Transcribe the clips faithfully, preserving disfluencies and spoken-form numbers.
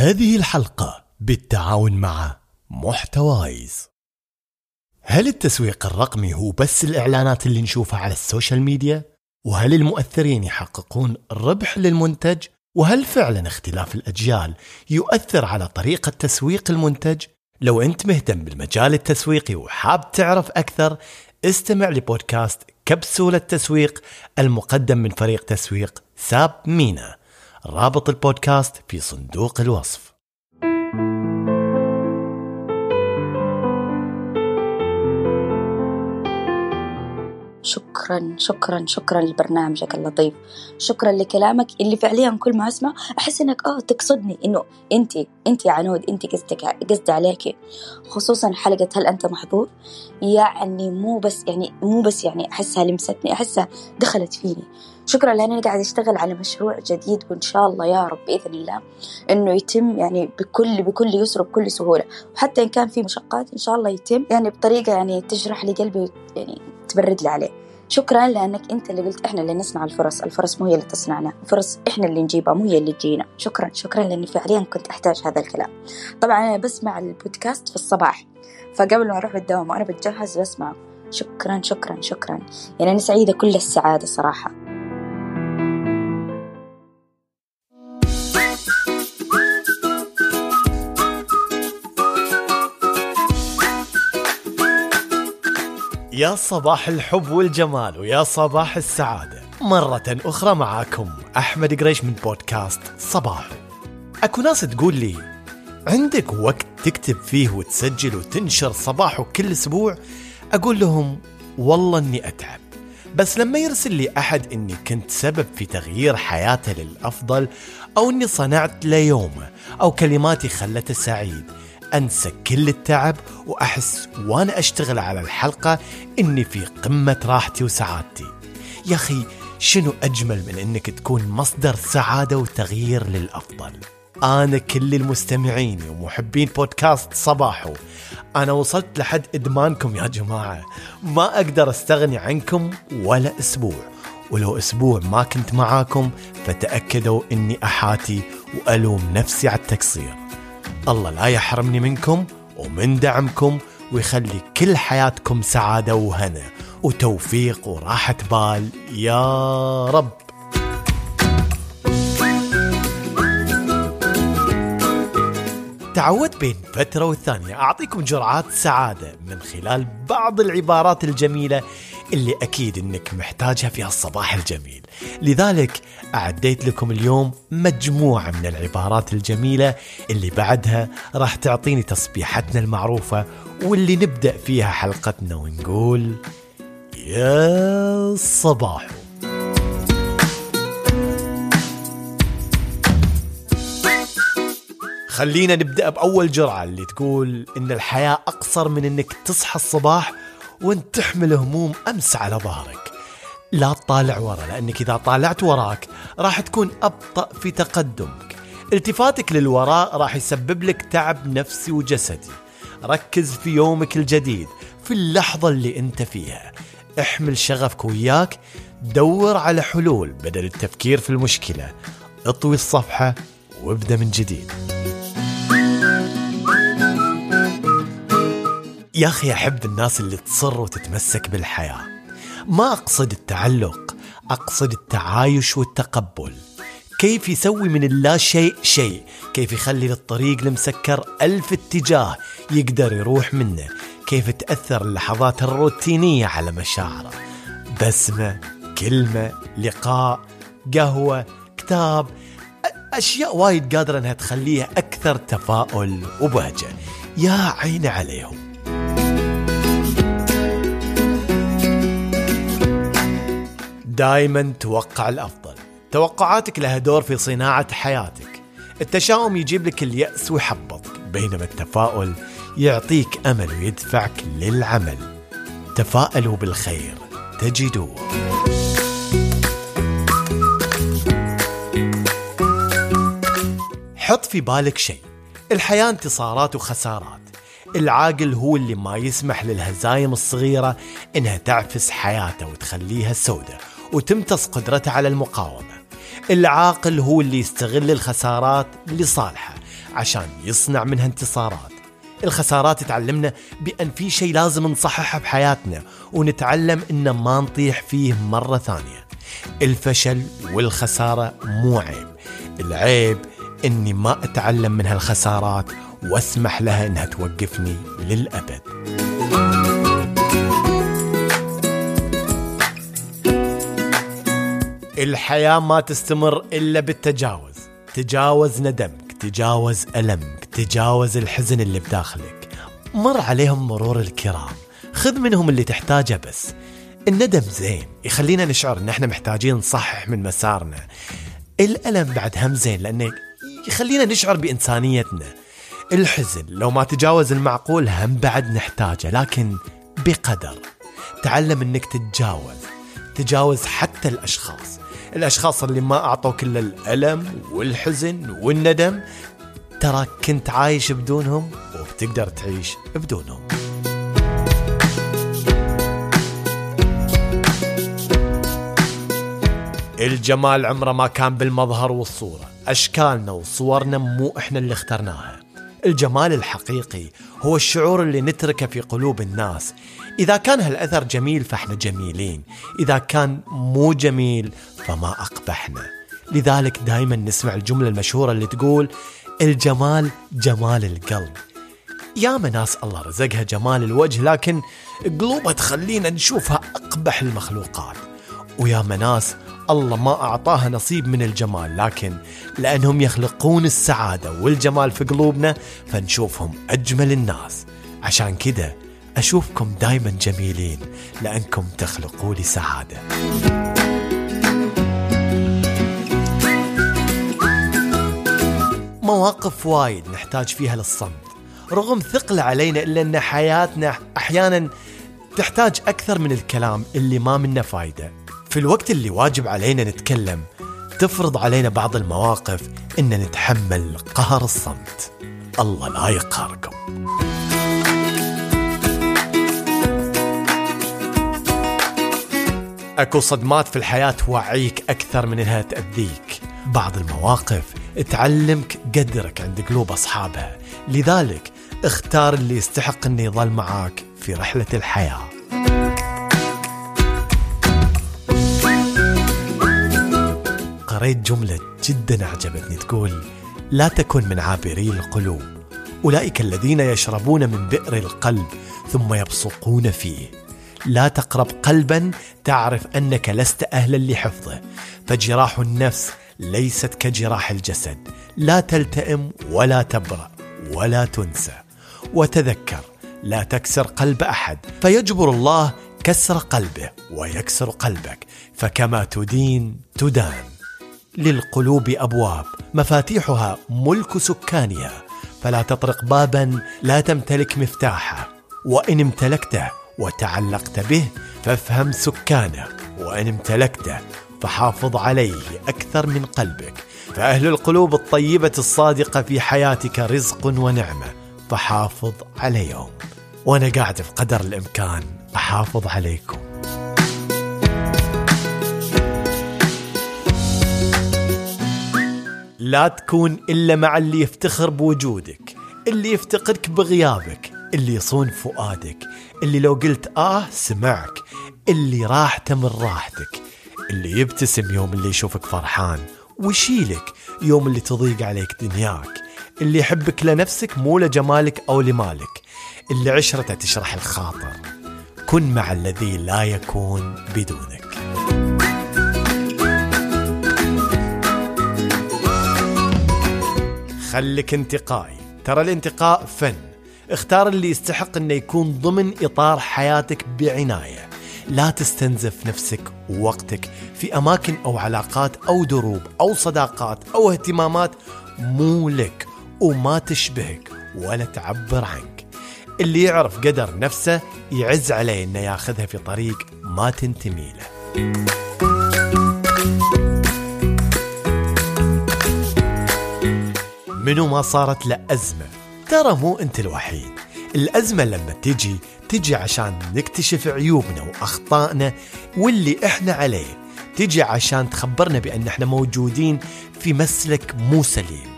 هذه الحلقة بالتعاون مع محتوائز. هل التسويق الرقمي هو بس الإعلانات اللي نشوفها على السوشيال ميديا؟ وهل المؤثرين يحققون ربح للمنتج؟ وهل فعلا اختلاف الأجيال يؤثر على طريقة تسويق المنتج؟ لو أنت مهتم بالمجال التسويقي وحاب تعرف أكثر، استمع لبودكاست كبسولة التسويق المقدم من فريق تسويق ساب مينا. رابط البودكاست في صندوق الوصف. شكرا شكرا شكرا لبرنامجك اللطيف، شكرا لكلامك اللي فعليا كل ما اسمع احس انك اه تقصدني، انه انت انت يا عنود انت قصدك قصدي عليك، خصوصا حلقه هل انت محظوظ. يعني مو بس يعني مو بس يعني احسها لمستني، احسها دخلت فيني. شكرا لاني قاعد اشتغل على مشروع جديد، وان شاء الله يا رب باذن الله انه يتم يعني بكل بكل يسر وبكل سهوله، وحتى ان كان في مشقات ان شاء الله يتم يعني بطريقه يعني تجرح لي قلبي يعني تبرد لي عليه. شكرا لانك انت اللي قلت احنا اللي نصنع الفرص، الفرص مو هي اللي تصنعنا، الفرص احنا اللي نجيبها مو هي اللي تجينا. شكرا شكرا لاني فعليا كنت احتاج هذا الكلام. طبعا انا بسمع البودكاست في الصباح، فقبل ما اروح الدوام وانا بتجهز بسمعه. شكرا شكرا شكرا، يعني انا سعيده كل السعاده صراحه. يا صباح الحب والجمال، ويا صباح السعادة مرة أخرى. معاكم أحمد قريش من بودكاست صباح أكو ناس. تقول لي عندك وقت تكتب فيه وتسجل وتنشر صباحه كل أسبوع؟ أقول لهم والله أني أتعب، بس لما يرسل لي أحد أني كنت سبب في تغيير حياته للأفضل، أو أني صنعت ليومه، أو كلماتي خلته سعيد، أنسى كل التعب وأحس وأنا أشتغل على الحلقة إني في قمة راحتي وسعادتي. يا أخي شنو أجمل من إنك تكون مصدر سعادة وتغيير للأفضل؟ أنا كل المستمعين ومحبين بودكاست صباحو، أنا وصلت لحد إدمانكم يا جماعة، ما أقدر أستغني عنكم ولا أسبوع. ولو أسبوع ما كنت معاكم فتأكدوا إني أحاتي وألوم نفسي على التقصير. الله لا يحرمني منكم ومن دعمكم، ويخلي كل حياتكم سعادة وهنا وتوفيق وراحة بال يا رب. تعودت بين فترة والثانية أعطيكم جرعات سعادة من خلال بعض العبارات الجميلة اللي أكيد أنك محتاجها في هالصباح الجميل، لذلك أعديت لكم اليوم مجموعة من العبارات الجميلة اللي بعدها راح تعطيني تصبيحتنا المعروفة واللي نبدأ فيها حلقتنا ونقول يا صباح. خلينا نبدأ بأول جرعة اللي تقول إن الحياة أقصر من إنك تصحى الصباح وانت تحمل هموم أمس على ظهرك. لا تطالع ورا، لأنك إذا طالعت وراك راح تكون أبطأ في تقدمك. التفاتك للوراء راح يسبب لك تعب نفسي وجسدي. ركز في يومك الجديد، في اللحظة اللي أنت فيها، احمل شغفك وياك، دور على حلول بدل التفكير في المشكلة، اطوي الصفحة وابدأ من جديد. يا أخي أحب الناس اللي تصر وتتمسك بالحياة، ما أقصد التعلق، أقصد التعايش والتقبل. كيف يسوي من اللا شيء شيء، كيف يخلي للطريق المسكر ألف اتجاه يقدر يروح منه، كيف تأثر اللحظات الروتينية على مشاعره. بسمة، كلمة، لقاء، قهوة، كتاب، أشياء وايد قادرة أنها تخليها أكثر تفاؤل وبهجة. يا عيني عليهم. دايما توقع الأفضل، توقعاتك لها دور في صناعة حياتك. التشاؤم يجيب لك اليأس ويحبطك، بينما التفاؤل يعطيك أمل ويدفعك للعمل. تفاءلوا بالخير تجدوه. حط في بالك شيء، الحياة انتصارات وخسارات، العاقل هو اللي ما يسمح للهزايم الصغيرة إنها تعفس حياته وتخليها سودة وتمتص قدرته على المقاومة. العاقل هو اللي يستغل الخسارات لصالحه، عشان يصنع منها انتصارات. الخسارات تعلمنا بأن في شيء لازم نصححه بحياتنا ونتعلم إن ما نطيح فيه مرة ثانية. الفشل والخسارة مو عيب، العيب إني ما أتعلم من هالخسارات وأسمح لها إنها توقفني للأبد. الحياة ما تستمر إلا بالتجاوز. تجاوز ندمك، تجاوز ألمك، تجاوز الحزن اللي بداخلك. مر عليهم مرور الكرام، خذ منهم اللي تحتاجه. بس الندم زين، يخلينا نشعر إن إحنا محتاجين نصحح من مسارنا. الألم بعد هم زين لأنه يخلينا نشعر بإنسانيتنا. الحزن لو ما تجاوز المعقول هم بعد نحتاجه، لكن بقدر. تعلم إنك تتجاوز، تجاوز حتى الأشخاص الأشخاص اللي ما أعطوك إلا الألم والحزن والندم. ترى كنت عايش بدونهم وبتقدر تعيش بدونهم. الجمال عمره ما كان بالمظهر والصورة. أشكالنا وصورنا مو إحنا اللي اخترناها. الجمال الحقيقي هو الشعور اللي نتركه في قلوب الناس. إذا كان هالأثر جميل فإحنا جميلين، إذا كان مو جميل فما أقبحنا. لذلك دايما نسمع الجملة المشهورة اللي تقول الجمال جمال القلب. يا مناس الله رزقها جمال الوجه لكن قلوبها تخلينا نشوفها أقبح المخلوقات، ويا مناس الله ما أعطاها نصيب من الجمال، لكن لأنهم يخلقون السعادة والجمال في قلوبنا فنشوفهم أجمل الناس. عشان كده أشوفكم دايما جميلين لأنكم تخلقوا لي سعادة. مواقف وايد نحتاج فيها للصمت رغم ثقل علينا، إلا أن حياتنا أحيانا تحتاج أكثر من الكلام اللي ما منه فايدة. في الوقت اللي واجب علينا نتكلم تفرض علينا بعض المواقف إن نتحمل قهر الصمت. الله لا يقهركم. أكو صدمات في الحياة وعيك أكثر من إنها تأذيك. بعض المواقف تعلمك قدرك عند قلوب أصحابها. لذلك اختار اللي يستحق إنه يظل معاك في رحلة الحياة. قريت جملة جدا أعجبتني تقول لا تكن من عابري القلوب، أولئك الذين يشربون من بئر القلب ثم يبصقون فيه. لا تقرب قلبا تعرف أنك لست أهلا لحفظه، فجراح النفس ليست كجراح الجسد، لا تلتئم ولا تبرأ ولا تنسى. وتذكر لا تكسر قلب أحد، فيجبر الله كسر قلبه ويكسر قلبك، فكما تدين تدان. للقلوب أبواب مفاتيحها ملك سكانها، فلا تطرق بابا لا تمتلك مفتاحه، وإن امتلكته وتعلقت به فافهم سكانه، وإن امتلكته فحافظ عليه أكثر من قلبك. فأهل القلوب الطيبة الصادقة في حياتك رزق ونعمة، فحافظ عليهم. وأنا قاعد في قدر الإمكان أحافظ عليكم. لا تكون إلا مع اللي يفتخر بوجودك، اللي يفتقدك بغيابك، اللي يصون فؤادك، اللي لو قلت آه سمعك، اللي راحته من راحتك، اللي يبتسم يوم اللي يشوفك فرحان ويشيلك يوم اللي تضيق عليك دنياك، اللي يحبك لنفسك مو لجمالك أو لمالك، اللي عشرته تشرح الخاطر. كن مع الذي لا يكون بدونك. خلك انتقائي، ترى الانتقاء فن. اختار اللي يستحق انه يكون ضمن إطار حياتك بعناية. لا تستنزف نفسك ووقتك في أماكن أو علاقات أو دروب أو صداقات أو اهتمامات مو لك وما تشبهك ولا تعبر عنك. اللي يعرف قدر نفسه يعز عليه انه ياخذها في طريق ما تنتمي له. منو ما صارت له أزمة، ترى مو أنت الوحيد. الأزمة لما تجي تجي عشان نكتشف عيوبنا وأخطائنا واللي إحنا عليه، تجي عشان تخبرنا بأن إحنا موجودين في مسلك مو سليم.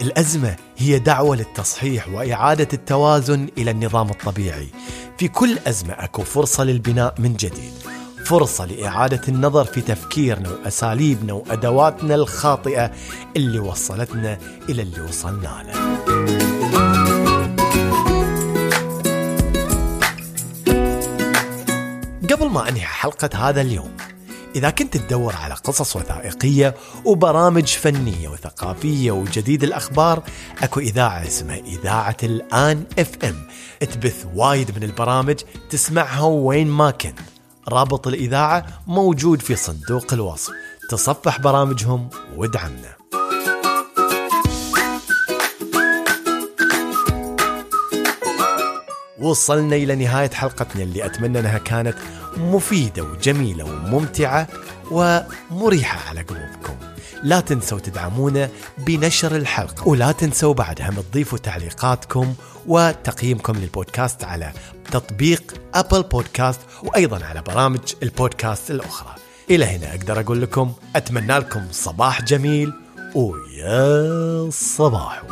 الأزمة هي دعوة للتصحيح وإعادة التوازن إلى النظام الطبيعي. في كل أزمة أكو فرصة للبناء من جديد، فرصة لإعادة النظر في تفكيرنا وأساليبنا وأدواتنا الخاطئة اللي وصلتنا إلى اللي وصلنا له. قبل ما أنهي حلقة هذا اليوم، إذا كنت تدور على قصص وثائقية وبرامج فنية وثقافية وجديد الأخبار، أكو إذاعة اسمها إذاعة الان اف ام، تبث وايد من البرامج، تسمعها وين ما كنت. رابط الإذاعة موجود في صندوق الوصف، تصفح برامجهم وادعمنا. وصلنا إلى نهاية حلقتنا اللي أتمنى أنها كانت مفيدة وجميلة وممتعة ومريحة على قلوبكم. لا تنسوا تدعمونا بنشر الحلقة، ولا تنسوا بعدها تضيفوا تعليقاتكم وتقييمكم للبودكاست على تطبيق أبل بودكاست، وأيضا على برامج البودكاست الأخرى. إلى هنا أقدر أقول لكم أتمنى لكم صباح جميل، ويا الصباح.